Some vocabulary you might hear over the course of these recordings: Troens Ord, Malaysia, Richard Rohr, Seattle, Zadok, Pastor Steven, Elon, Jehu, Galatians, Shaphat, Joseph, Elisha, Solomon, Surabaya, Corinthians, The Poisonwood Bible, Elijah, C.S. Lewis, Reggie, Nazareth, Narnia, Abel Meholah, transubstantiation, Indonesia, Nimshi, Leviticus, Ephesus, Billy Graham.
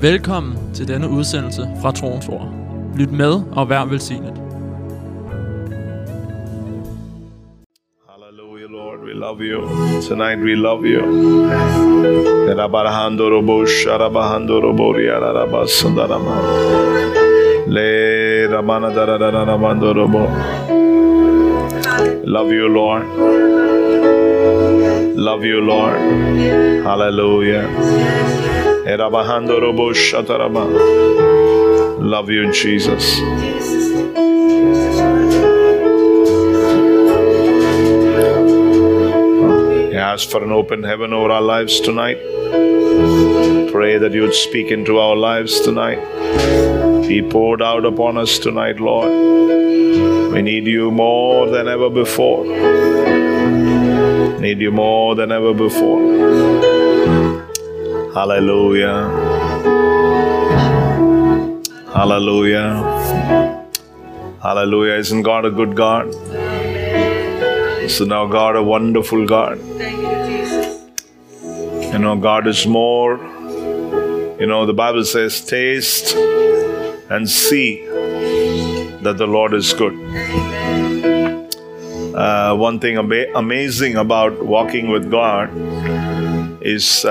Velkommen til denne udsendelse fra Troens Ord. Lyt med og vær velsignet. Hallelujah, Lord, we love you. Tonight we love you. Love you, Lord. Love you, Lord. Hallelujah. Love you, Jesus. Ask for an open heaven over our lives tonight. Pray that you would speak into our lives tonight. Be poured out upon us tonight, Lord. We need you more than ever before. Need you more than ever before. Hallelujah. Hallelujah. Hallelujah. Isn't God a good God? Isn't our God a wonderful God? Thank you, Jesus. You know, God is more. You know, the Bible says, taste and see that the Lord is good. One thing amazing about walking with God is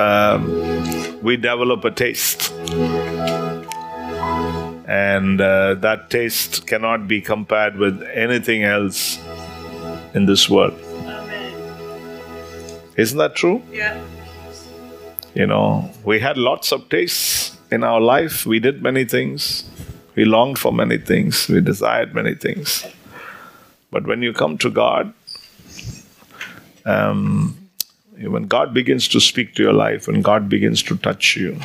we develop a taste, and that taste cannot be compared with anything else in this world. Amen. Isn't that true? Yeah. You know, we had lots of tastes in our life. We did many things. We longed for many things. We desired many things. But when you come to God, when God begins to speak to your life, when God begins to touch you,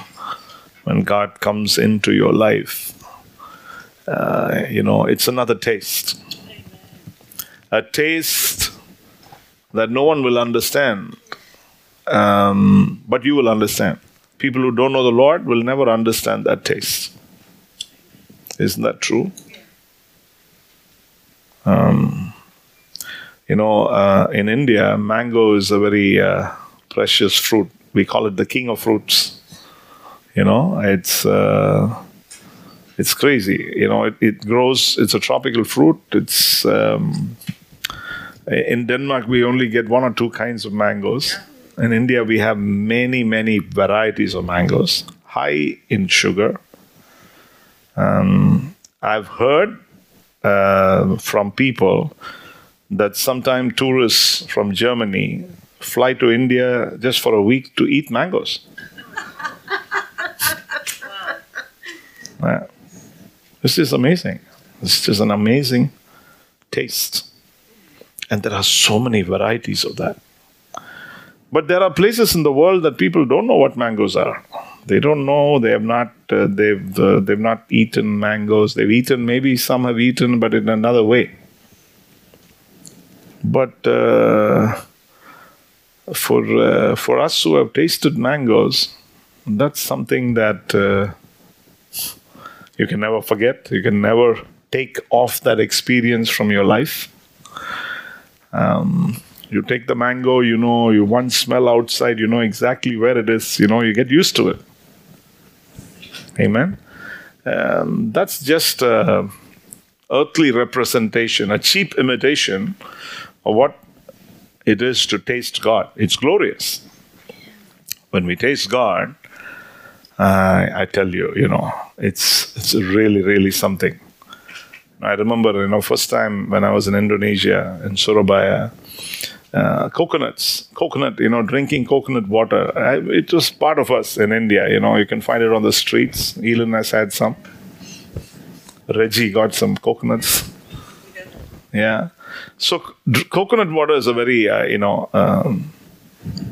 when God comes into your life, you know, it's another taste. A taste that no one will understand, but you will understand. People who don't know the Lord will never understand that taste. Isn't that true? You know, in India, mango is a very precious fruit. We call it the king of fruits. You know, it's crazy. You know, it grows. It's a tropical fruit. It's in Denmark we only get one or two kinds of mangoes. In India we have many, many varieties of mangoes, high in sugar. I've heard from people that sometimes tourists from Germany fly to India just for a week to eat mangoes. Wow. This is amazing. This is an amazing taste. And there are so many varieties of that. But there are places in the world that people don't know what mangoes are. They don't know, they've not eaten mangoes. They've eaten, maybe some have eaten, but in another way. But for us who have tasted mangoes, that's something that you can never forget. You can never take off that experience from your life. You take the mango, you know, you one smell outside, you know exactly where it is. You know, you get used to it. Amen. That's just an earthly representation, a cheap imitation of what it is to taste God. It's glorious. When we taste God, I tell you, you know, it's really, really something. I remember, you know, first time when I was in Indonesia, in Surabaya, coconut, you know, drinking coconut water. It was part of us in India, you know. You can find it on the streets. Elon has had some. Reggie got some coconuts. Yeah. So coconut water is a very,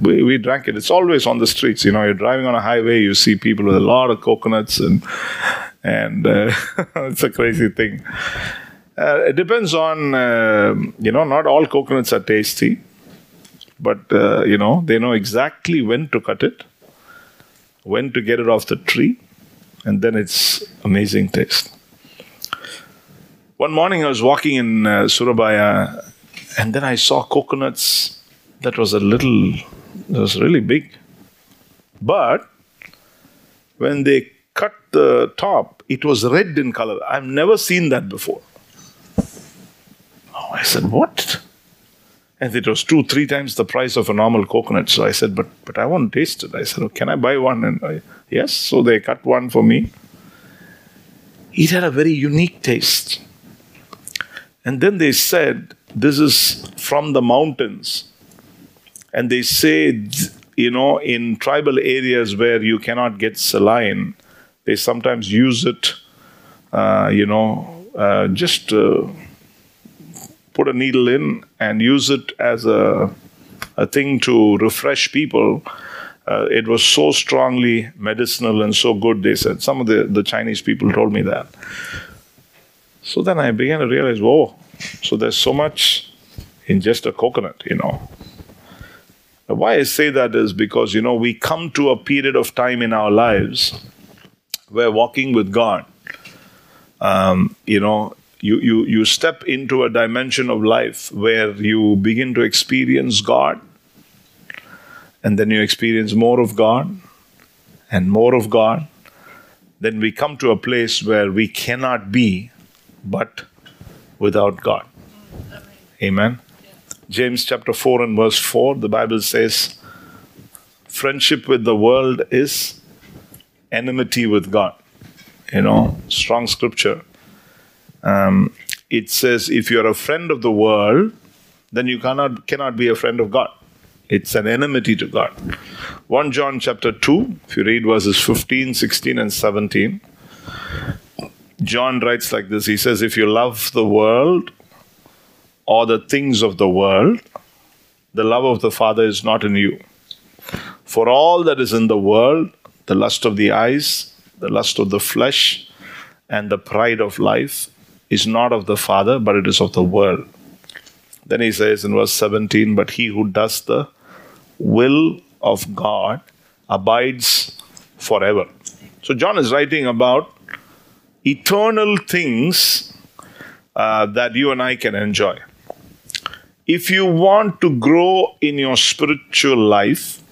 we drank it. It's always on the streets. You know, you're driving on a highway, you see people with a lot of coconuts, and it's a crazy thing. It depends on, you know, not all coconuts are tasty, but, you know, they know exactly when to cut it, when to get it off the tree, and then it's amazing taste. One morning I was walking in Surabaya, and then I saw coconuts that was it was really big. But when they cut the top, it was red in color. I've never seen that before. Oh, I said, what? And it was 2-3 times the price of a normal coconut. So I said, but I want to taste it. I said, oh, can I buy one? And yes, so they cut one for me. It had a very unique taste. And then they said, this is from the mountains. And they say, you know, in tribal areas where you cannot get saline, they sometimes use it, just put a needle in and use it as a thing to refresh people. It was so strongly medicinal and so good, they said. Some of the Chinese people told me that. So then I began to realize, whoa, so there's so much in just a coconut, you know. Why I say that is because, you know, we come to a period of time in our lives where walking with God, you step into a dimension of life where you begin to experience God, and then you experience more of God and more of God. Then we come to a place where we cannot be but without God. Amen. James chapter 4 and verse 4, the Bible says, friendship with the world is enmity with God. You know, strong scripture. It says, if you're a friend of the world, then you cannot be a friend of God. It's an enmity to God. 1 John chapter 2, if you read verses 15, 16, and 17, John writes like this. He says, if you love the world or the things of the world, the love of the Father is not in you. For all that is in the world, the lust of the eyes, the lust of the flesh, and the pride of life is not of the Father, but it is of the world. Then he says in verse 17, but he who does the will of God abides forever. So John is writing about eternal things that you and I can enjoy. If you want to grow in your spiritual life,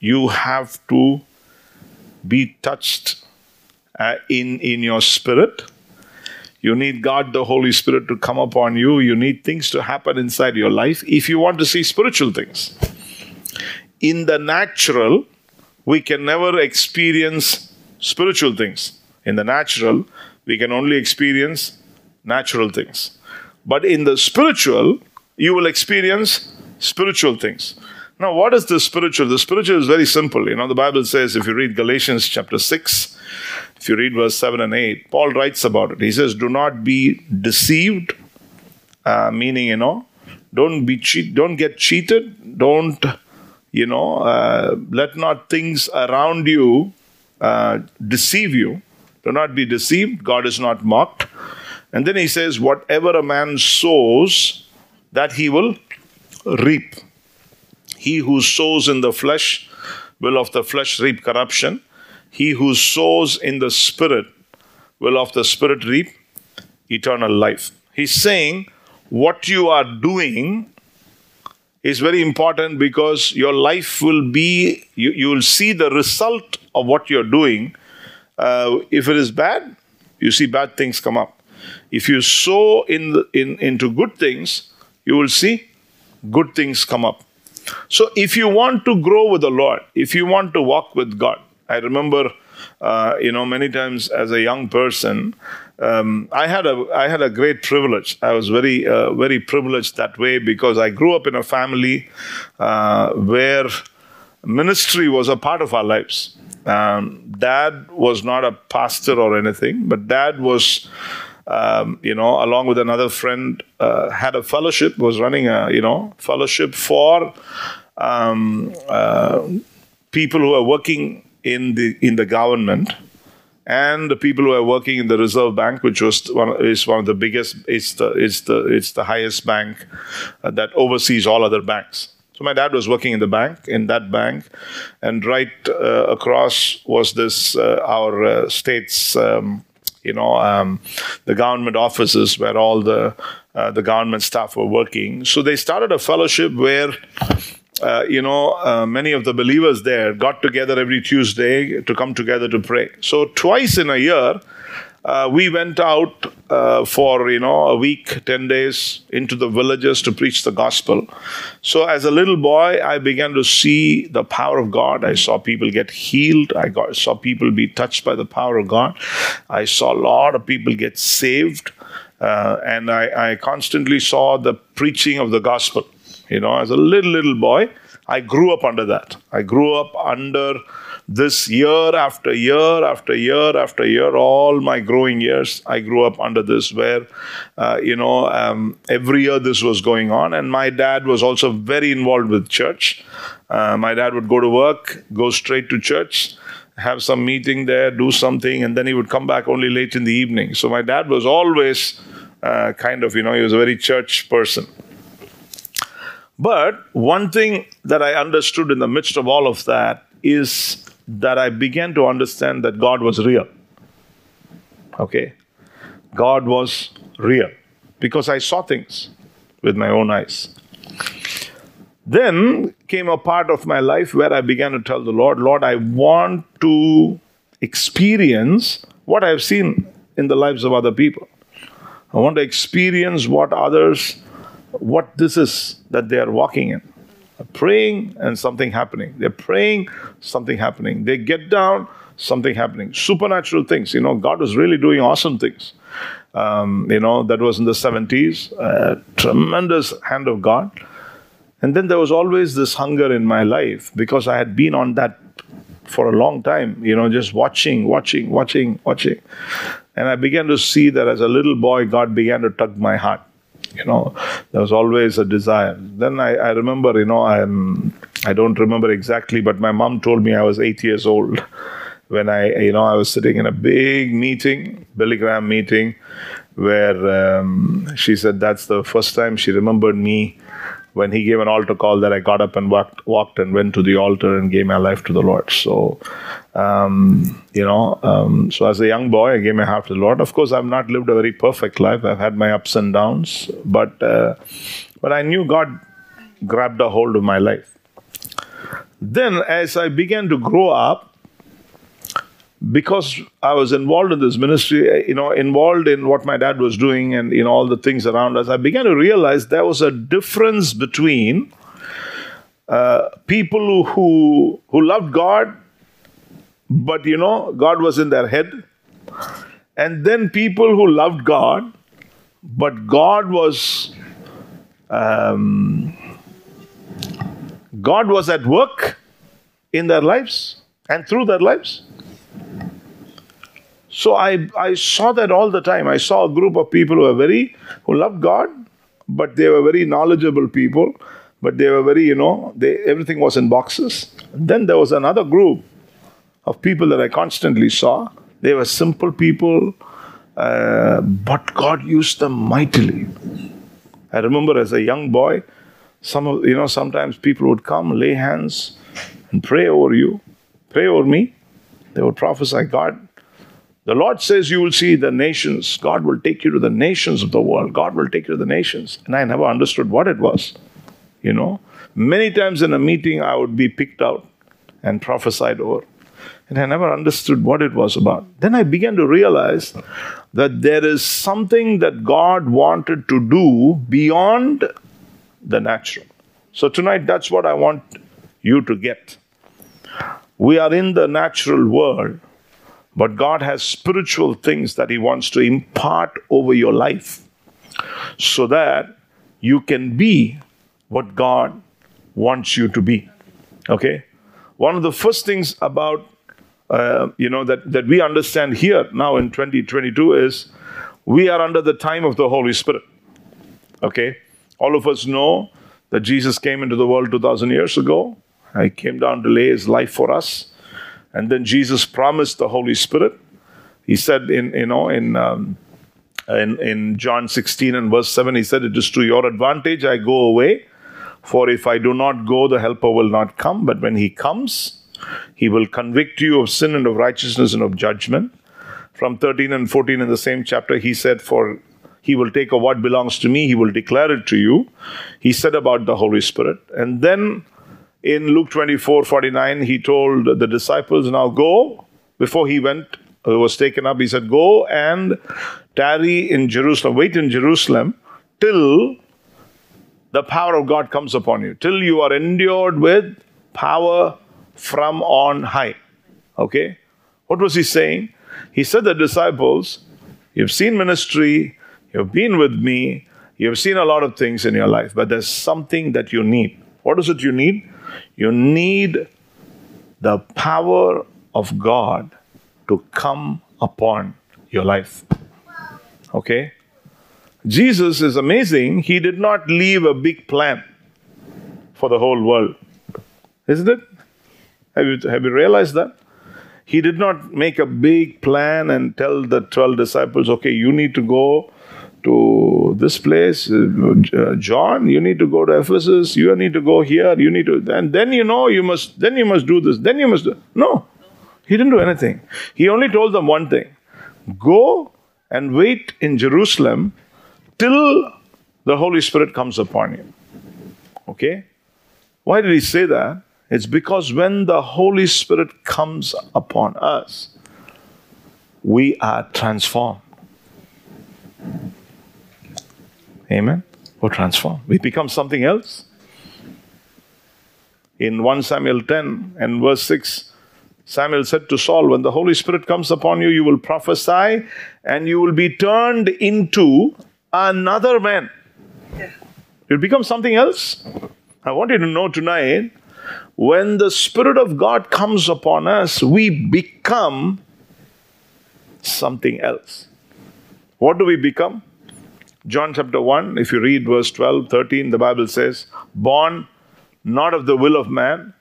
you have to be touched in your spirit. You need God, the Holy Spirit, to come upon you. You need things to happen inside your life if you want to see spiritual things. In the natural, we can never experience spiritual things. In the natural, we can only experience natural things. But in the spiritual, you will experience spiritual things. Now, what is the spiritual? The spiritual is very simple. You know, the Bible says, if you read Galatians chapter 6, if you read verse 7 and 8, Paul writes about it. He says, do not be deceived, meaning, you know, don't get cheated. Don't, let not things around you deceive you. Do not be deceived. God is not mocked. And then he says, whatever a man sows, that he will reap. He who sows in the flesh will of the flesh reap corruption. He who sows in the Spirit will of the Spirit reap eternal life. He's saying what you are doing is very important, because your life will be, you will see the result of what you're doing. If it is bad, you see bad things come up. If you sow into good things, you will see good things come up. So if you want to grow with the Lord, if you want to walk with God, I remember, many times as a young person, I had a great privilege. I was very, very privileged that way, because I grew up in a family where ministry was a part of our lives. Dad was not a pastor or anything, but Dad was, along with another friend, had a fellowship, was running a, fellowship for people who are working in the government, and the people who are working in the Reserve Bank, which is one of the biggest, it's the highest bank that oversees all other banks. So my dad was working in the bank, in that bank, and right across was this our state's. The government offices where all the government staff were working. So they started a fellowship where many of the believers there got together every Tuesday to come together to pray. So twice in a year, we went out for, a week, 10 days into the villages to preach the gospel. So as a little boy, I began to see the power of God. I saw people get healed. I saw people be touched by the power of God. I saw a lot of people get saved. And I constantly saw the preaching of the gospel. As a little boy, I grew up under that. I grew up under this year after year after year after year, all my growing years, I grew up under this where, every year this was going on. And my dad was also very involved with church. My dad would go to work, go straight to church, have some meeting there, do something, and then he would come back only late in the evening. So my dad was always he was a very church person. But one thing that I understood in the midst of all of that is that I began to understand that God was real. Okay? God was real because I saw things with my own eyes. Then came a part of my life where I began to tell the Lord, Lord, I want to experience what I've seen in the lives of other people. I want to experience what this is that they are walking in. Praying and something happening. They're praying, something happening. They get down, something happening. Supernatural things. God was really doing awesome things. That was in the 70s. Tremendous hand of God. And then there was always this hunger in my life because I had been on that for a long time. Just watching. And I began to see that as a little boy, God began to tug my heart. There was always a desire. Then I remember, I don't remember exactly, but my mom told me I was 8 years old when I was sitting in a big meeting, Billy Graham meeting, where she said that's the first time she remembered me when he gave an altar call that I got up and walked and went to the altar and gave my life to the Lord. So, so as a young boy, I gave my heart to the Lord. Of course, I've not lived a very perfect life. I've had my ups and downs, but I knew God grabbed a hold of my life. Then as I began to grow up, because I was involved in this ministry, involved in what my dad was doing and in all the things around us, I began to realize there was a difference between people who loved God, but God was in their head, and then people who loved God, but God was at work in their lives and through their lives. So I saw that all the time. I saw a group of people who loved God, but they were very knowledgeable people, but they were very, everything was in boxes. And then there was another group of people that I constantly saw. They were simple people, but God used them mightily. I remember as a young boy, sometimes people would come, lay hands and pray over me. They would prophesy God. The Lord says you will see the nations. God will take you to the nations of the world. God will take you to the nations. And I never understood what it was. Many times in a meeting I would be picked out and prophesied over. And I never understood what it was about. Then I began to realize that there is something that God wanted to do beyond the natural. So tonight that's what I want you to get. We are in the natural world. But God has spiritual things that He wants to impart over your life so that you can be what God wants you to be. Okay? One of the first things about, that we understand here now in 2022 is we are under the time of the Holy Spirit. Okay? All of us know that Jesus came into the world 2,000 years ago. He came down to lay His life for us. And then Jesus promised the Holy Spirit. He said in John 16 and verse 7, He said, "It is to your advantage I go away, for if I do not go, the Helper will not come. But when He comes, He will convict you of sin and of righteousness and of judgment." From 13 and 14 in the same chapter, He said, "For He will take of what belongs to me, He will declare it to you." He said about the Holy Spirit. And then In Luke 24:49, he told the disciples, now go. Before he went, was taken up, he said, go and tarry in Jerusalem. Wait in Jerusalem till the power of God comes upon you, till you are endured with power from on high. Okay? What was he saying? He said to the disciples, you've seen ministry, you've been with me, you've seen a lot of things in your life, but there's something that you need. What is it you need? You need the power of God to come upon your life. Okay? Jesus is amazing. He did not leave a big plan for the whole world. Isn't it? Have you realized that? He did not make a big plan and tell the 12 disciples, okay, you need to go to this place. John, you need to go to Ephesus. You need to go here. You need to, and then you know, you must, then you must do this. Then you must do. No. He didn't do anything. He only told them one thing. Go and wait in Jerusalem till the Holy Spirit comes upon you. Okay? Why did he say that? It's because when the Holy Spirit comes upon us, we are transformed. Amen? We're transformed. We become something else. In 1 Samuel 10 and verse 6, Samuel said to Saul, when the Holy Spirit comes upon you, you will prophesy and you will be turned into another man. Yeah. You'll become something else. I want you to know tonight, when the Spirit of God comes upon us, we become something else. What do we become? John chapter 1, if you read verse 12, 13, the Bible says, born not of the will of man,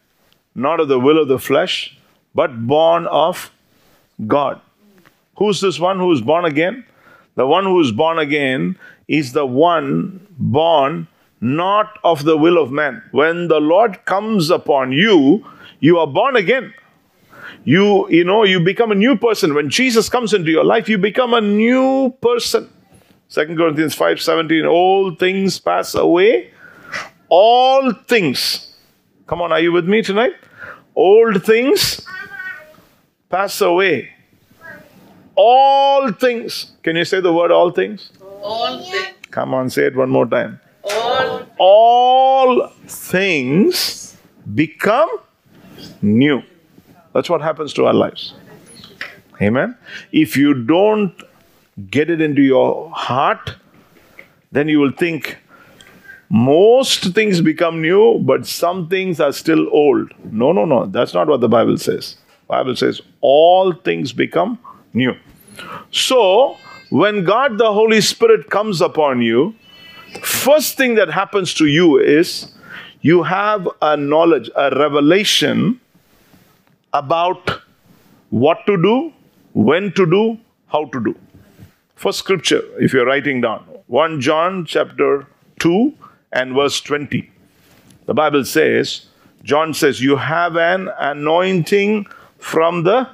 not of the will of the flesh, but born of God. Who's this one who is born again? The one who is born again is the one born not of the will of man. When the Lord comes upon you, you are born again. You become a new person. When Jesus comes into your life, you become a new person. 2 Corinthians 5:17, all things pass away. All things. Come on, are you with me tonight? Old things pass away. All things. Can you say the word all things? All things. Come on, say it one more time. All things become new. That's what happens to our lives. Amen. If you don't get it into your heart, then you will think most things become new, but some things are still old. No. That's not what the Bible says. The Bible says all things become new. So, when God the Holy Spirit comes upon you, first thing that happens to you is you have a knowledge, a revelation about what to do, when to do, how to do. First scripture, if you're writing down, 1 John chapter 2 and verse 20. The Bible says, John says, you have an anointing from the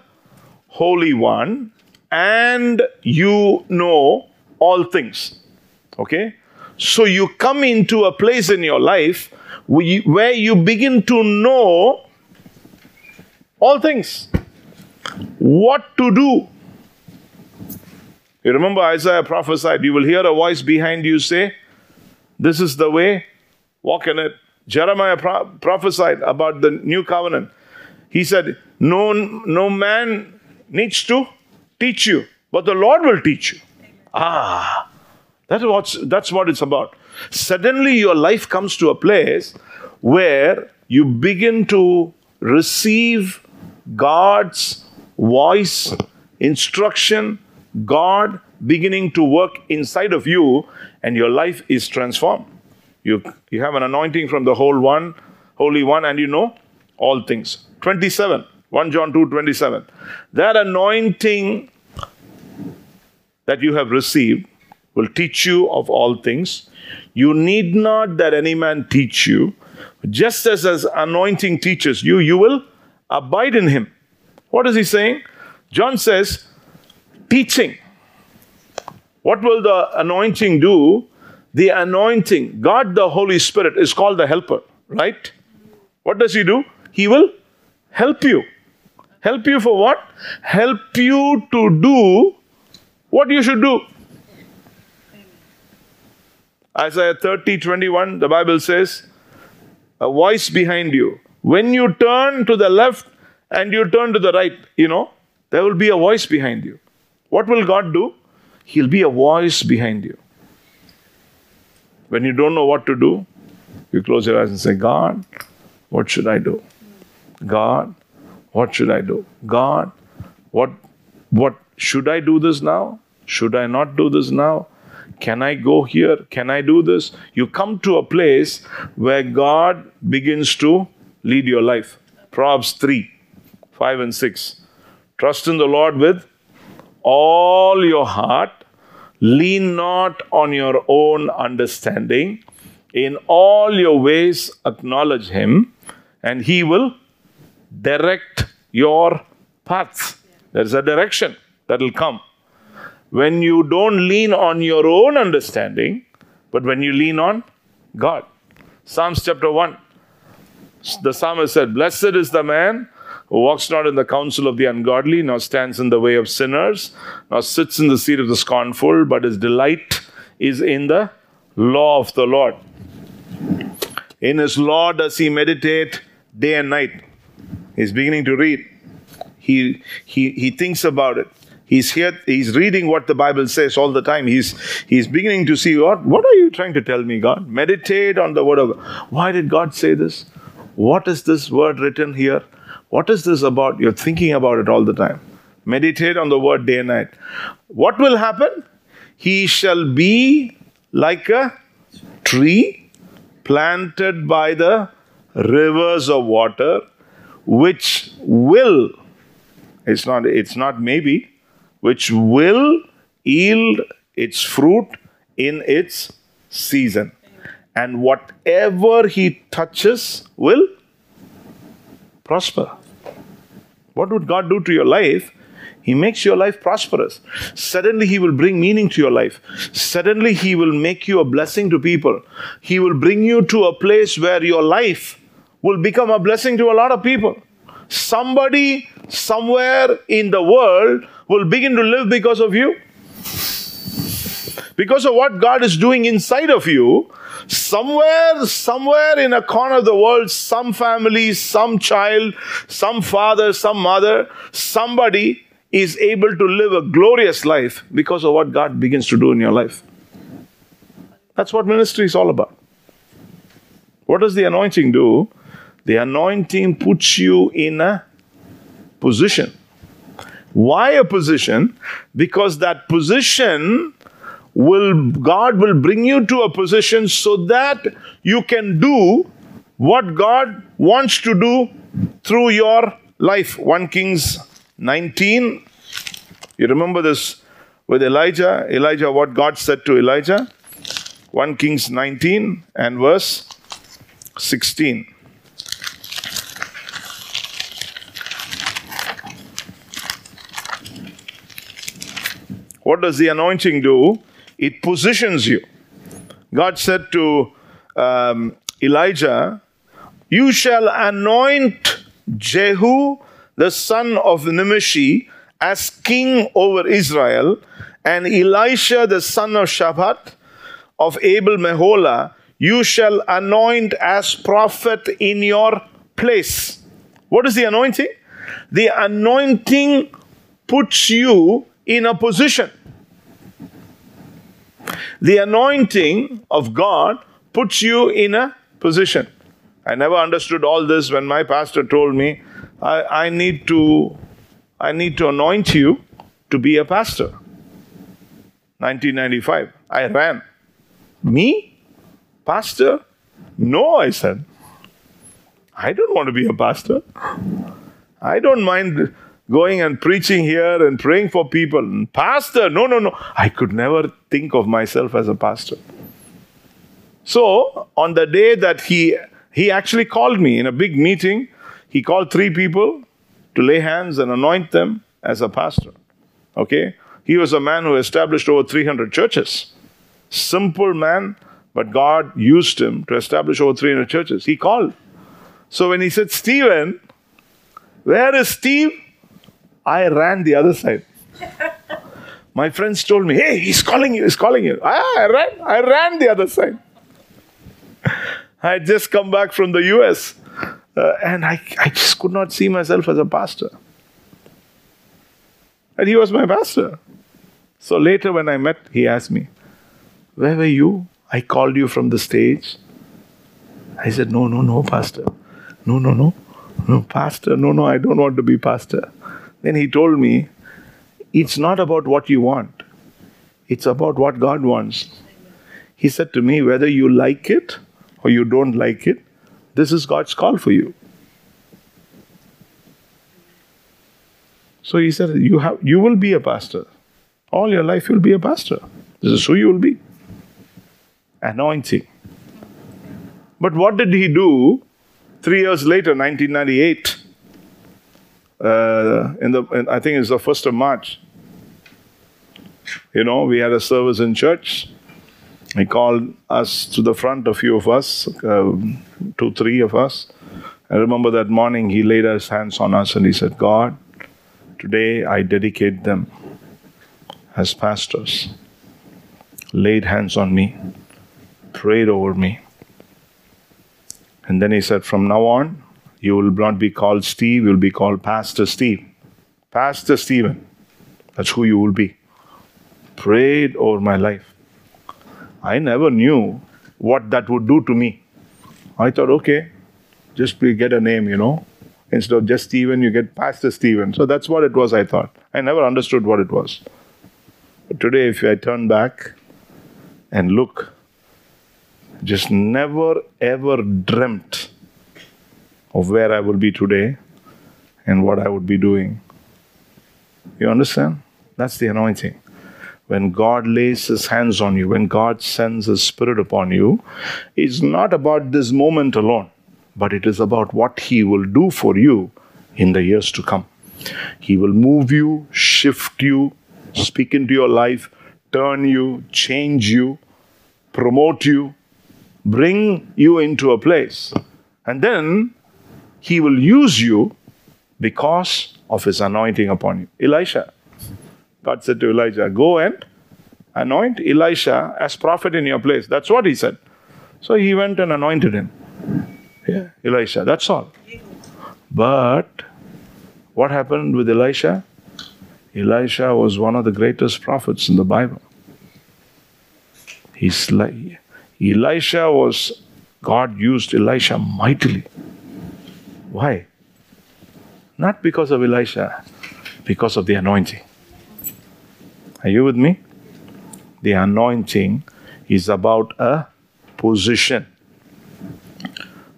Holy One and you know all things. Okay? So you come into a place in your life where you begin to know all things. What to do. You remember Isaiah prophesied, you will hear a voice behind you say, this is the way, walk in it. Jeremiah prophesied about the new covenant. He said, no man needs to teach you, but the Lord will teach you. Ah, that's what it's about. Suddenly your life comes to a place where you begin to receive God's voice, instruction, God beginning to work inside of you, and your life is transformed. You have an anointing from the Holy One, and you know all things. 27, 1 John 2, 27. That anointing that you have received will teach you of all things. You need not that any man teach you. Just as anointing teaches you, you will abide in him. What is he saying? John says, teaching. What will the anointing do? The anointing, God the Holy Spirit, is called the helper, right? What does he do? He will help you. Help you for what? Help you to do what you should do. Isaiah 30:21, the Bible says, a voice behind you. When you turn to the left and you turn to the right, there will be a voice behind you. What will God do? He'll be a voice behind you. When you don't know what to do, you close your eyes and say, God, what should I do? God, what should I do? God, what should I do this now? Should I not do this now? Can I go here? Can I do this? You come to a place where God begins to lead your life. Proverbs 3:5-6. Trust in the Lord with all your heart. Lean not on your own understanding. In all your ways acknowledge Him, and He will direct your paths. There is a direction that will come. When you don't lean on your own understanding, but when you lean on God. Psalms chapter 1. The psalmist said, blessed is the man who walks not in the counsel of the ungodly, nor stands in the way of sinners, nor sits in the seat of the scornful, but his delight is in the law of the Lord. In his law does he meditate day and night. He's beginning to read. He thinks about it. He's here. He's reading what the Bible says all the time. He's beginning to see, what are you trying to tell me, God? Meditate on the word of God. Why did God say this? What is this word written here? What is this about? You're thinking about it all the time. Meditate on the word day and night. What will happen? He shall be like a tree planted by the rivers of water, which will, which will yield its fruit in its season. And whatever he touches will prosper. What would God do to your life? He makes your life prosperous. Suddenly He will bring meaning to your life. Suddenly He will make you a blessing to people. He will bring you to a place where your life will become a blessing to a lot of people. Somebody, somewhere in the world will begin to live because of you. Because of what God is doing inside of you, somewhere in a corner of the world, some family, some child, some father, some mother, somebody is able to live a glorious life because of what God begins to do in your life. That's what ministry is all about. What does the anointing do? The anointing puts you in a position. Why a position? Because that position God will bring you to a position so that you can do what God wants to do through your life. 1 Kings 19. You remember this with Elijah. Elijah, what God said to Elijah. 1 Kings 19 and verse 16. What does the anointing do? It positions you. God said to Elijah, you shall anoint Jehu, the son of Nimshi, as king over Israel, and Elisha, the son of Shaphat, of Abel Meholah, you shall anoint as prophet in your place. What is the anointing? The anointing puts you in a position. The anointing of God puts you in a position. I never understood all this when my pastor told me, I need to anoint you to be a pastor. 1995. I ran. Me? Pastor? No, I said. I don't want to be a pastor. I don't mind going and preaching here and praying for people. Pastor, no. I could never think of myself as a pastor. So, on the day that he actually called me in a big meeting, he called 3 people to lay hands and anoint them as a pastor. Okay? He was a man who established over 300 churches. Simple man, but God used him to establish over 300 churches. He called. So when he said, Steven, where is Steve? I ran the other side. My friends told me, hey, he's calling you, he's calling you. I ran the other side. I had just come back from the US and I just could not see myself as a pastor. And he was my pastor. So later when I met, he asked me, where were you? I called you from the stage. I said, no, pastor. No, pastor. No, I don't want to be pastor. Then he told me, it's not about what you want. It's about what God wants. He said to me, whether you like it or you don't like it, this is God's call for you. So he said, you will be a pastor. All your life you'll be a pastor. This is who you will be. Anointing. But what did he do 3 years later, 1998? I think it's the 1st of March. You know, we had a service in church. He called us to the front, a few of us, 2, 3 of us. I remember that morning he laid his hands on us and he said, God, today I dedicate them as pastors. Laid hands on me, prayed over me. And then he said, from now on, you will not be called Steve, you will be called Pastor Steve. Pastor Steven, that's who you will be. Prayed over my life. I never knew what that would do to me. I thought, okay, just get a name, you know. Instead of just Steven, you get Pastor Steven. So that's what it was, I thought. I never understood what it was. But today, if I turn back and look, just never ever dreamt of where I would be today and what I would be doing. You understand? That's the anointing. When God lays His hands on you, when God sends His Spirit upon you, it's not about this moment alone, but it is about what He will do for you in the years to come. He will move you, shift you, speak into your life, turn you, change you, promote you, bring you into a place. And then He will use you because of His anointing upon you. Elisha. God said to Elijah, go and anoint Elisha as prophet in your place. That's what He said. So he went and anointed him. Yeah, Elisha, that's all. But what happened with Elisha? Elisha was one of the greatest prophets in the Bible. God used Elisha mightily. Why? Not because of Elisha, because of the anointing. Are you with me? The anointing is about a position.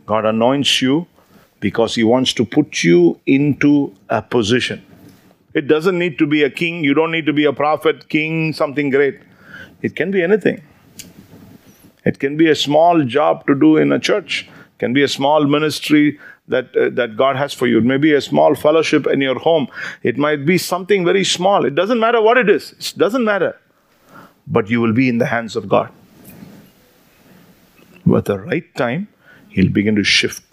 God anoints you because He wants to put you into a position. It doesn't need to be a king. You don't need to be a prophet, king, something great. It can be anything. It can be a small job to do in a church. It can be a small ministry that God has for you. It may be a small fellowship in your home. It might be something very small. It doesn't matter what it is. It doesn't matter. But you will be in the hands of God. At the right time, He'll begin to shift.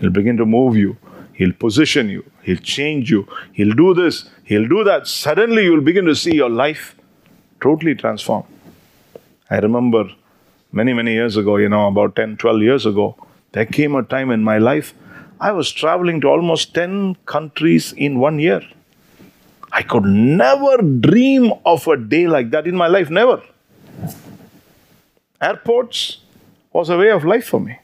He'll begin to move you. He'll position you. He'll change you. He'll do this. He'll do that. Suddenly, you'll begin to see your life totally transformed. I remember many years ago, about 10, 12 years ago, there came a time in my life, I was traveling to almost 10 countries in 1 year. I could never dream of a day like that in my life, never. Airports was a way of life for me.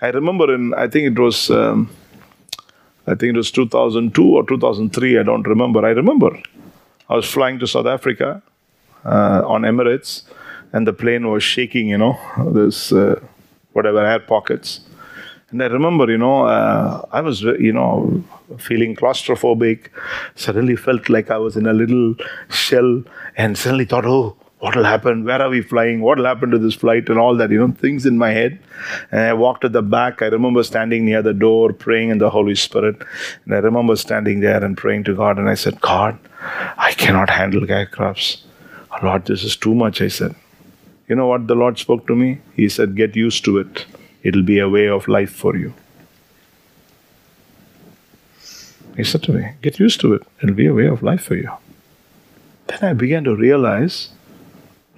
I remember I think it was 2002 or 2003, I don't remember. I remember I was flying to South Africa on Emirates and the plane was shaking, this whatever air pockets. And I remember, I was, feeling claustrophobic. Suddenly felt like I was in a little shell and suddenly thought, oh, what will happen? Where are we flying? What will happen to this flight and all that, things in my head. And I walked at the back. I remember standing near the door, praying in the Holy Spirit. And I remember standing there and praying to God. And I said, God, I cannot handle aircrafts. Lord, this is too much, I said. You know what the Lord spoke to me? He said, get used to it. It'll be a way of life for you. It's such a way. Get used to it. It'll be a way of life for you. Then I began to realize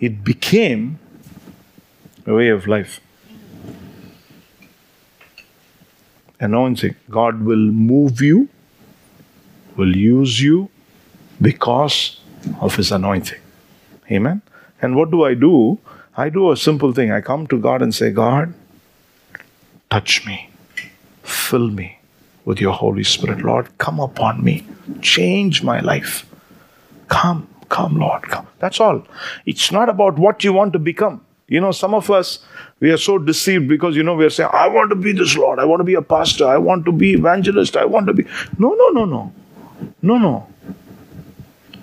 it became a way of life. Announcing. God will move you, will use you because of His anointing. Amen? And what do? I do a simple thing. I come to God and say, God, touch me. Fill me with your Holy Spirit. Lord, come upon me. Change my life. Come, Lord, come. That's all. It's not about what you want to become. You know, some of us, we are so deceived because, you know, we are saying, I want to be this, Lord. I want to be a pastor. I want to be evangelist. I want to be... No.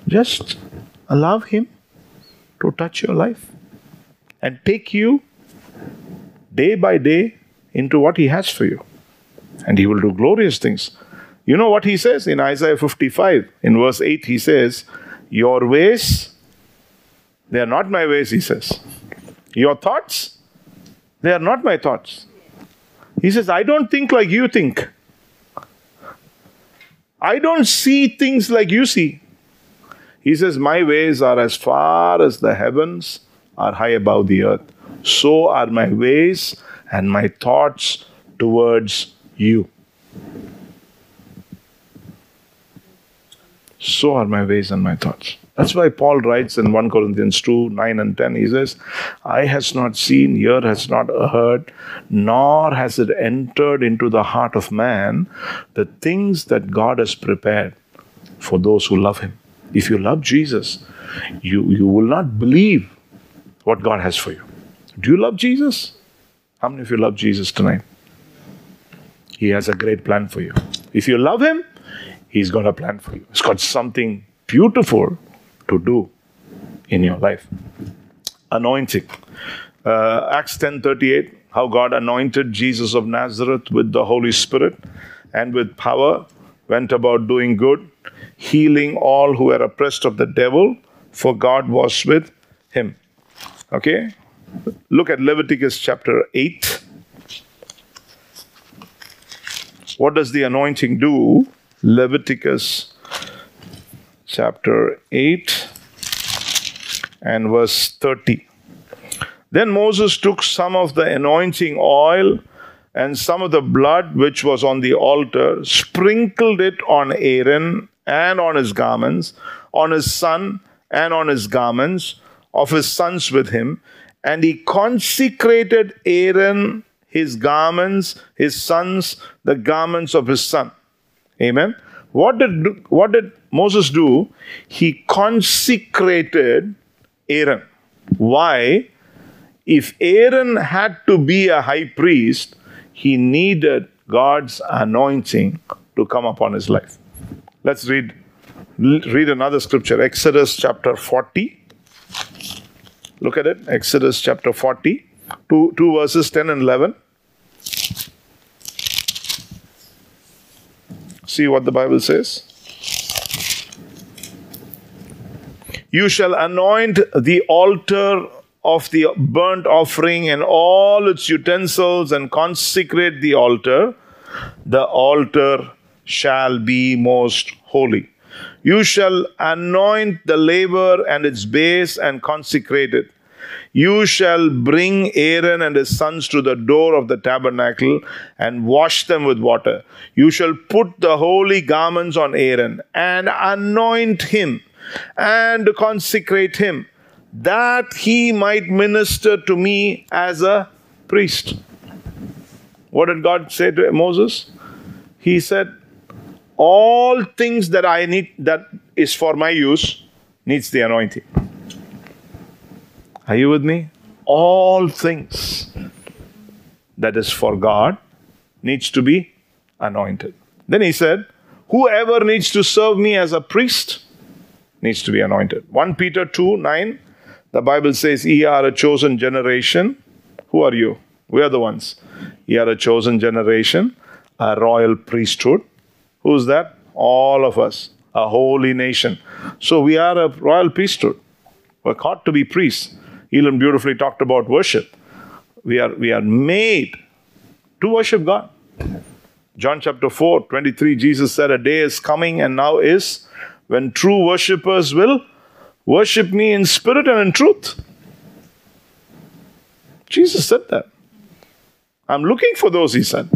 Just allow Him to touch your life and take you day by day into what He has for you. And He will do glorious things. You know what He says in Isaiah 55, in verse 8, He says, your ways, they are not my ways, He says. Your thoughts, they are not my thoughts. He says, I don't think like you think. I don't see things like you see. He says, my ways are as far as the heavens are high above the earth. So are my ways and my thoughts towards you. So are my ways and my thoughts. That's why Paul writes in 1 Corinthians 2, 9 and 10, he says, eye has not seen, ear has not heard, nor has it entered into the heart of man, the things that God has prepared for those who love Him. If you love Jesus, you will not believe what God has for you. Do you love Jesus? How many of you love Jesus tonight? He has a great plan for you. If you love Him, He's got a plan for you. He's got something beautiful to do in your life. Anointing. Acts 10:38, how God anointed Jesus of Nazareth with the Holy Spirit and with power, went about doing good, healing all who were oppressed of the devil, for God was with Him. Okay? Look at Leviticus chapter 8. What does the anointing do? Leviticus chapter 8 and verse 30. Then Moses took some of the anointing oil and some of the blood which was on the altar, sprinkled it on Aaron and on his garments, on his son and on his garments of his sons with him. And he consecrated Aaron, his garments, his sons, the garments of his son. Amen. What did Moses do? He consecrated Aaron. Why? If Aaron had to be a high priest, he needed God's anointing to come upon his life. Let's read another scripture. Exodus chapter 40. Look at it. Exodus chapter 40, two verses 10 and 11. See what the Bible says. You shall anoint the altar of the burnt offering and all its utensils and consecrate the altar. The altar shall be most holy. You shall anoint the laver and its base and consecrate it. You shall bring Aaron and his sons to the door of the tabernacle and wash them with water. You shall put the holy garments on Aaron and anoint him and consecrate him, that he might minister to me as a priest. What did God say to Moses? He said, all things that I need, that is for my use, needs the anointing. Are you with me? All things that is for God needs to be anointed. Then he said, whoever needs to serve me as a priest needs to be anointed. 1 Peter 2, 9, the Bible says, ye are a chosen generation. Who are you? We are the ones. Ye are a chosen generation, a royal priesthood. Who's that? All of us. A holy nation. So we are a royal priesthood. We're called to be priests. Elon beautifully talked about worship. We are made to worship God. John chapter 4, 23, Jesus said, a day is coming and now is when true worshippers will worship me in spirit and in truth. Jesus said that. I'm looking for those, he said.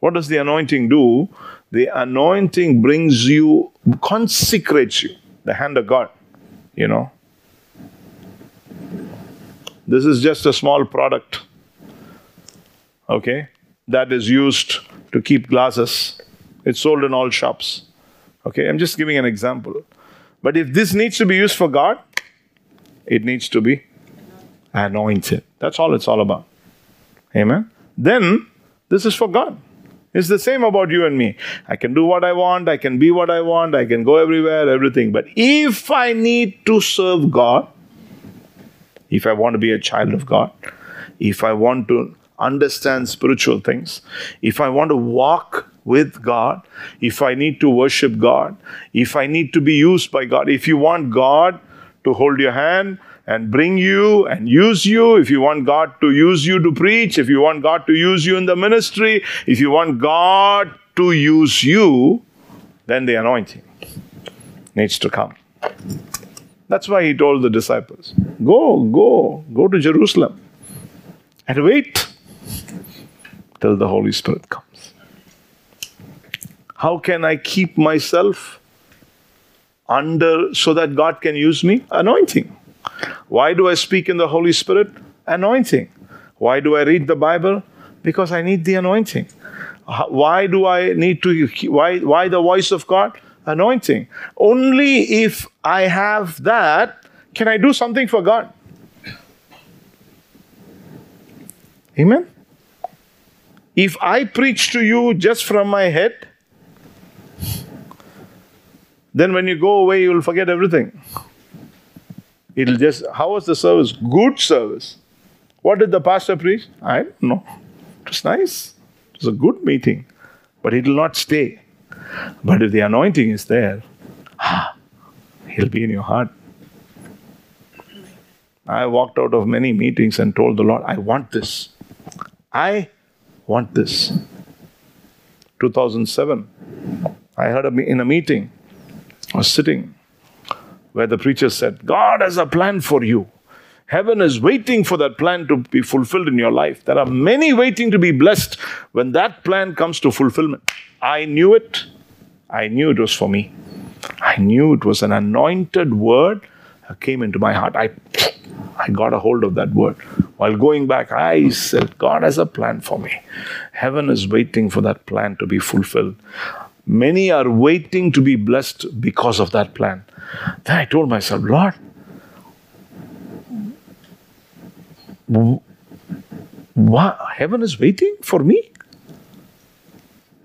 What does the anointing do? The anointing brings you, consecrates you, the hand of God, you know. This is just a small product, okay, that is used to keep glasses. It's sold in all shops, okay. I'm just giving an example. But if this needs to be used for God, it needs to be anointed. That's all it's all about. Amen. Then, this is for God. It's the same about you and me. I can do what I want. I can be what I want. I can go everywhere, everything. But if I need to serve God, if I want to be a child of God, if I want to understand spiritual things, if I want to walk with God, if I need to worship God, if I need to be used by God, if you want God to hold your hand and bring you and use you, if you want God to use you to preach, if you want God to use you in the ministry, if you want God to use you, then the anointing needs to come. That's why he told the disciples, go to Jerusalem and wait till the Holy Spirit comes. How can I keep myself under so that God can use me? Anointing. Why do I speak in the Holy Spirit? Anointing. Why do I read the Bible? Because I need the anointing. Why do I need to, why the voice of God? Anointing. Only if I have that, can I do something for God. Amen? If I preach to you just from my head, then when you go away, you will forget everything. It'll just, how was the service? Good service. What did the pastor preach? I don't know. It was nice. It was a good meeting. But it'll not stay. But if the anointing is there, it'll be in your heart. I walked out of many meetings and told the Lord, I want this. I want this. 2007, I heard in a meeting, I was sitting, where the preacher said, God has a plan for you. Heaven is waiting for that plan to be fulfilled in your life. There are many waiting to be blessed when that plan comes to fulfillment. I knew it. I knew it was for me. I knew it was an anointed word that came into my heart. I got a hold of that word. While going back, I said, God has a plan for me. Heaven is waiting for that plan to be fulfilled. Many are waiting to be blessed because of that plan. Then I told myself, Lord, what? Heaven is waiting for me?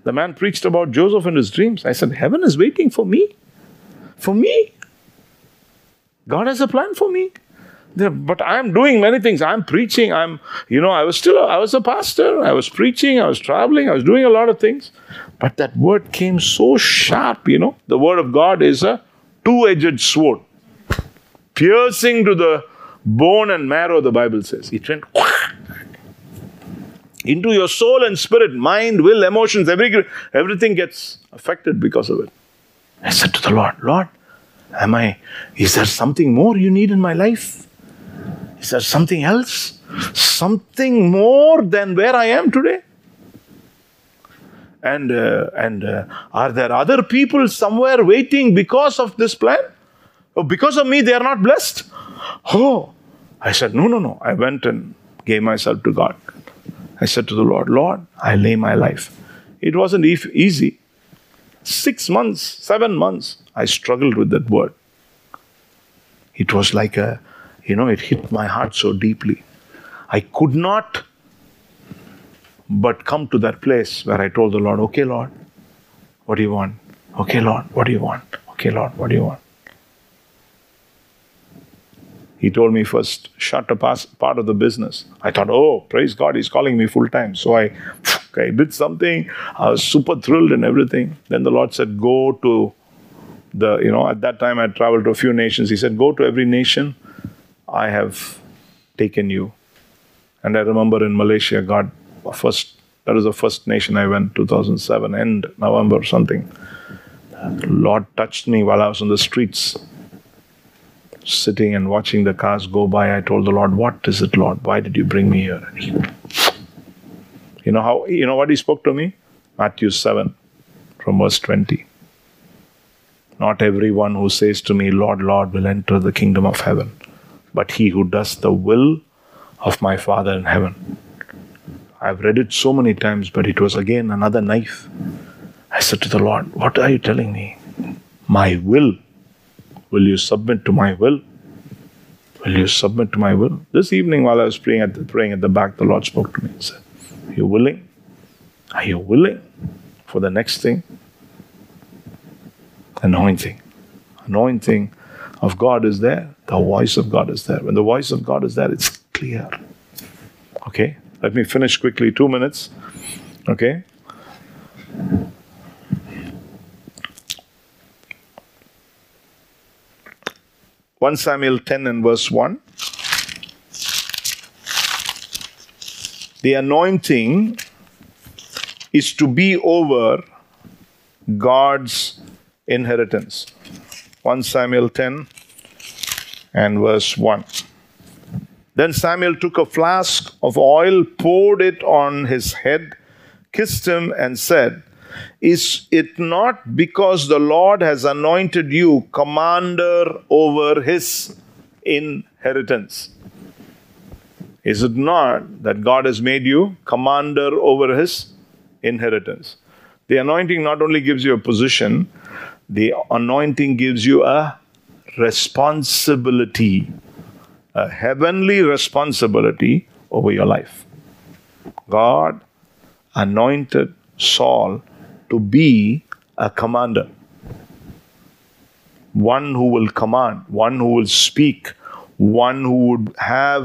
The man preached about Joseph and his dreams. I said, heaven is waiting for me? For me? God has a plan for me. But I'm doing many things. I'm preaching. I was a pastor. I was preaching. I was traveling. I was doing a lot of things. But that word came so sharp, you know. The word of God is a two-edged sword, piercing to the bone and marrow, the Bible says. It went into your soul and spirit, mind, will, emotions, everything gets affected because of it. I said to the Lord, Lord, is there something more you need in my life? Is there something else? Something more than where I am today? And are there other people somewhere waiting because of this plan? Oh, because of me, they are not blessed? Oh, I said, no. I went and gave myself to God. I said to the Lord, Lord, I lay my life. It wasn't easy. 6 months, 7 months, I struggled with that word. It was like it hit my heart so deeply. I could not but come to that place where I told the Lord, okay, Lord, what do you want? Okay, Lord, what do you want? Okay, Lord, what do you want? He told me first, shut a part of the business. I thought, oh, praise God, he's calling me full time. So I did something. I was super thrilled and everything. Then the Lord said, go to the, at that time I traveled to a few nations. He said, go to every nation. I have taken you. And I remember in Malaysia, God That is the first nation I went, 2007, end November or something. The Lord touched me while I was on the streets, sitting and watching the cars go by. I told the Lord, "What is it, Lord? Why did you bring me here?" You know what He spoke to me? Matthew 7, from verse 20. "Not everyone who says to me, 'Lord, Lord,' will enter the kingdom of heaven, but he who does the will of my Father in heaven." I've read it so many times, but it was again another knife. I said to the Lord, "What are you telling me? My will. Will you submit to my will? Will you submit to my will?" This evening while I was praying at the back, the Lord spoke to me and said, "Are you willing? Are you willing for the next thing?" Anointing. Anointing of God is there. The voice of God is there. When the voice of God is there, it's clear. Okay? Let me finish quickly, 2 minutes. Okay? First Samuel 10 and verse 1. The anointing is to be over God's inheritance. 1 Samuel 10 and verse 1. "Then Samuel took a flask of oil, poured it on his head, kissed him and said, 'Is it not because the Lord has anointed you commander over his inheritance?'" Is it not that God has made you commander over his inheritance? The anointing not only gives you a position, the anointing gives you a responsibility. A heavenly responsibility over your life. God anointed Saul to be a commander. One who will command, one who will speak, one who would have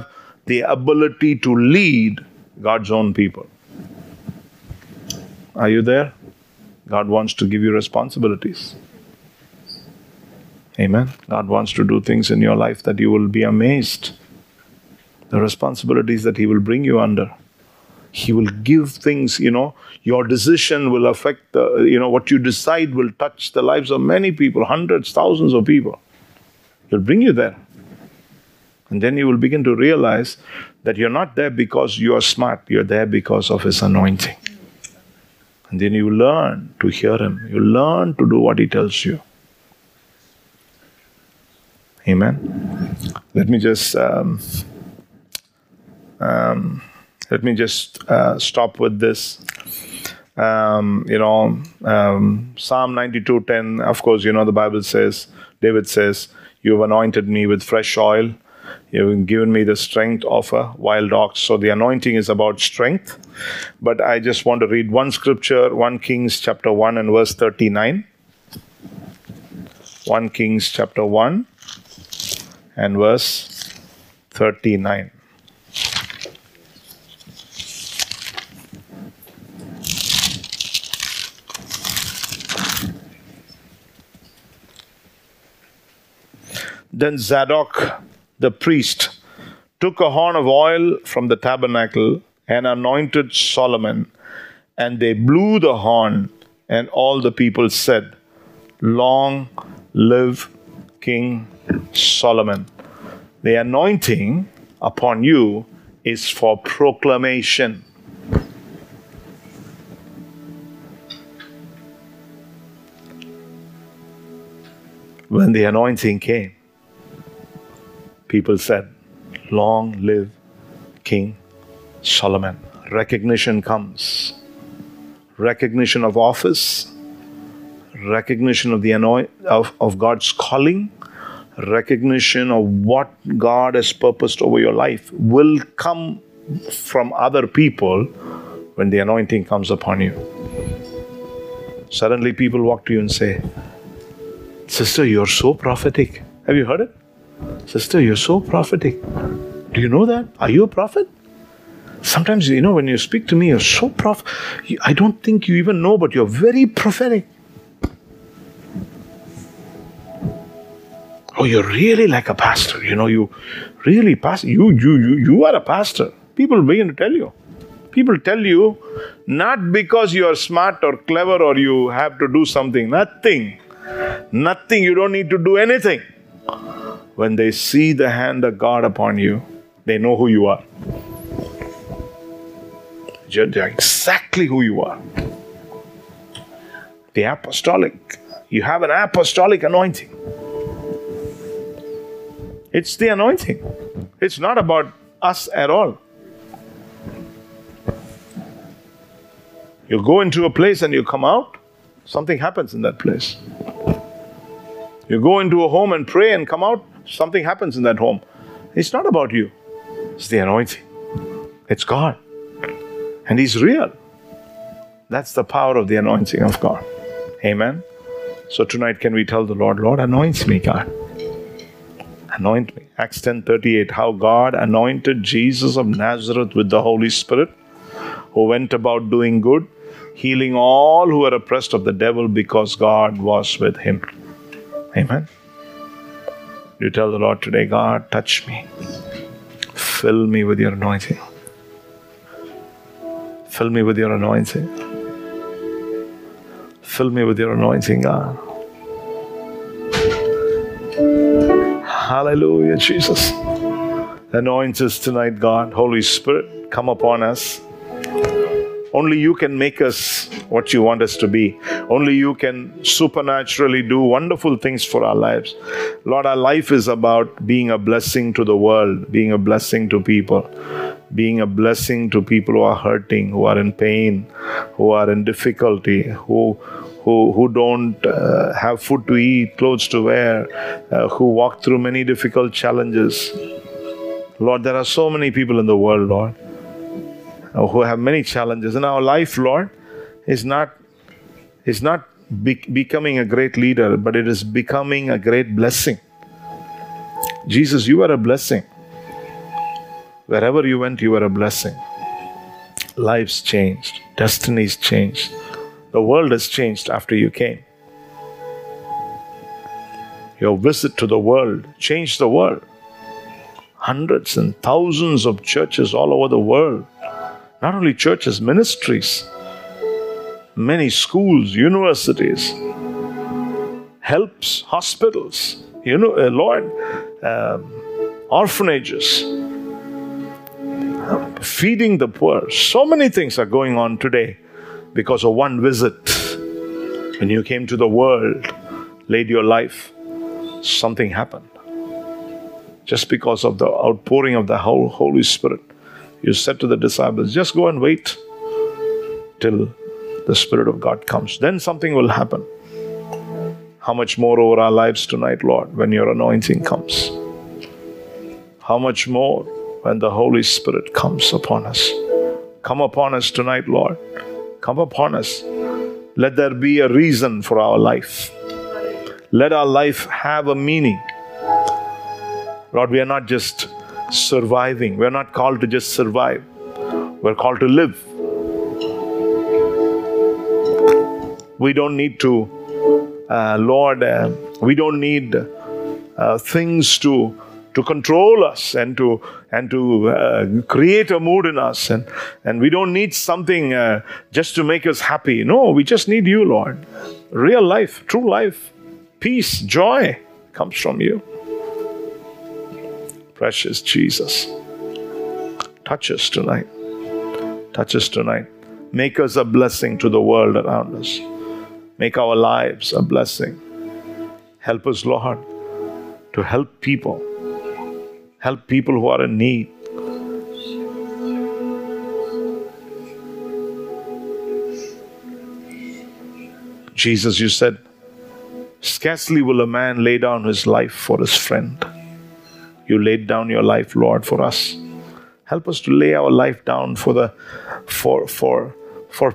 the ability to lead God's own people. Are you there? God wants to give you responsibilities. Amen. God wants to do things in your life that you will be amazed. The responsibilities that He will bring you under. He will give things, your decision will affect, what you decide will touch the lives of many people, hundreds, thousands of people. He'll bring you there. And then you will begin to realize that you're not there because you are smart. You're there because of His anointing. And then you learn to hear Him. You learn to do what He tells you. Amen. Let me just stop with this. Psalm 92:10. Of course, the Bible says, David says, "You have anointed me with fresh oil. You have given me the strength of a wild ox." So the anointing is about strength. But I just want to read one scripture, 1 Kings chapter 1 and verse 39. 1 Kings chapter 1. And verse 39. "Then Zadok the priest took a horn of oil from the tabernacle and anointed Solomon, and they blew the horn, and all the people said, 'Long live King Solomon.'" The anointing upon you is for proclamation. When the anointing came, people said, "Long live King Solomon." Recognition comes. Recognition of office. Recognition of the of God's calling. Recognition of what God has purposed over your life will come from other people when the anointing comes upon you. Suddenly people walk to you and say, "Sister, you're so prophetic. Have you heard it? Sister, you're so prophetic. Do you know that? Are you a prophet? Sometimes, when you speak to me, you're so I don't think you even know, but you're very prophetic. Oh, you're really like a pastor. You really pastor. You are a pastor." People begin to tell you. People tell you, not because you are smart or clever or you have to do something. Nothing. Nothing. You don't need to do anything. When they see the hand of God upon you, they know who you are. Exactly who you are. The apostolic. You have an apostolic anointing. It's the anointing. It's not about us at all. You go into a place and you come out, something happens in that place. You go into a home and pray and come out, something happens in that home. It's not about you. It's the anointing. It's God. And He's real. That's the power of the anointing of God. Amen. So tonight, can we tell the Lord, Lord, anoint me, God. Anoint me. Acts 10:38, how God anointed Jesus of Nazareth with the Holy Spirit, who went about doing good, healing all who were oppressed of the devil, because God was with him. Amen. You tell the Lord today, God, touch me. Fill me with your anointing. Fill me with your anointing. Fill me with your anointing, God. Hallelujah, Jesus. Anoint us tonight, God. Holy Spirit, come upon us. Only you can make us what you want us to be. Only you can supernaturally do wonderful things for our lives. Lord, our life is about being a blessing to the world, being a blessing to people, being a blessing to people who are hurting, who are in pain, who are in difficulty, who don't have food to eat, clothes to wear, who walk through many difficult challenges. Lord, there are so many people in the world, Lord, who have many challenges. And our life, Lord, is not becoming a great leader, but it is becoming a great blessing. Jesus, you are a blessing. Wherever you went, you were a blessing. Lives changed. Destinies changed. The world has changed after you came. Your visit to the world changed the world. Hundreds and thousands of churches all over the world. Not only churches, ministries, many schools, universities, helps, hospitals, you know, Lord, orphanages, feeding the poor. So many things are going on today because of one visit. When you came to the world, laid your life, something happened. Just because of the outpouring of the Holy Spirit. You said to the disciples, just go and wait till the Spirit of God comes. Then something will happen. How much more over our lives tonight, Lord, when your anointing comes? How much more when the Holy Spirit comes upon us? Come upon us tonight, Lord. Come upon us. Let there be a reason for our life. Let our life have a meaning. Lord, we are not just surviving. We're not called to just survive. We're called to live. We don't need to, Lord, we don't need things to control us and to create a mood in us. And we don't need something just to make us happy. No, we just need you, Lord. Real life, true life, peace, joy comes from you. Precious Jesus, touch us tonight. Touch us tonight. Make us a blessing to the world around us. Make our lives a blessing. Help us, Lord, to help people. Help people who are in need. Jesus, you said, scarcely will a man lay down his life for his friend. You laid down your life, Lord, for us. Help us to lay our life down for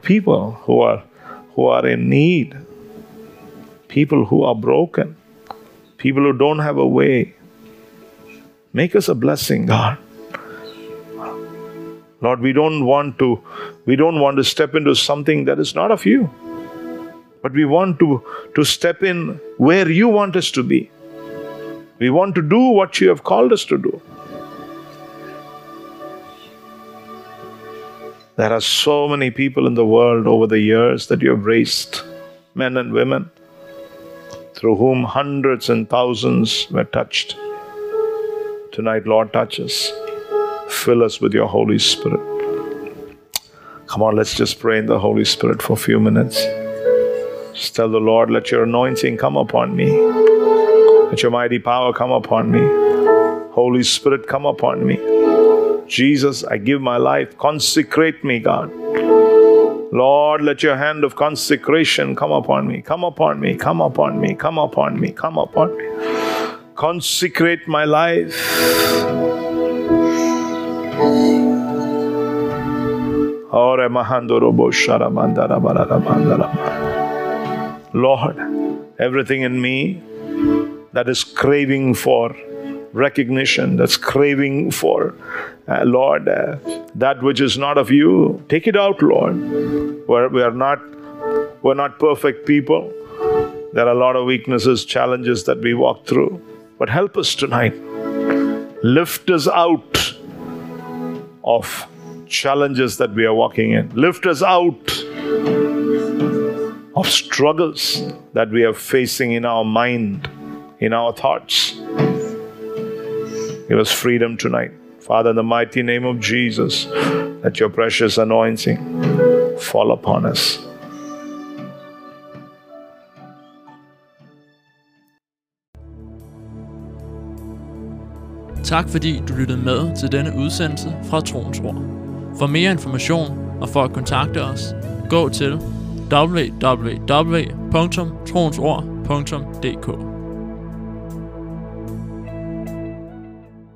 people who are in need, people who are broken, people who don't have a way. Make us a blessing, God. Lord, we don't want to step into something that is not of you, but we want to step in where you want us to be. We want to do what you have called us to do. There are so many people in the world over the years that you have raised, men and women, through whom hundreds and thousands were touched. Tonight, Lord, touch us. Fill us with your Holy Spirit. Come on, let's just pray in the Holy Spirit for a few minutes. Just tell the Lord, let your anointing come upon me. Let your mighty power come upon me. Holy Spirit, come upon me. Jesus, I give my life. Consecrate me, God. Lord, let your hand of consecration come upon me. Come upon me. Come upon me. Come upon me. Come upon me. Consecrate my life. Lord, everything in me that is craving for recognition, that's craving for, Lord, that which is not of you, take it out, Lord. We're not perfect people. There are a lot of weaknesses, challenges that we walk through. But help us tonight. Lift us out of challenges that we are walking in. Lift us out of struggles that we are facing in our mind, in our thoughts. Give us freedom tonight. Father, in the mighty name of Jesus, let your precious anointing fall upon us. Tak fordi du lyttede med til denne udsendelse fra Troens Ord. For mere information og for at kontakte os, gå til www.troensord.dk.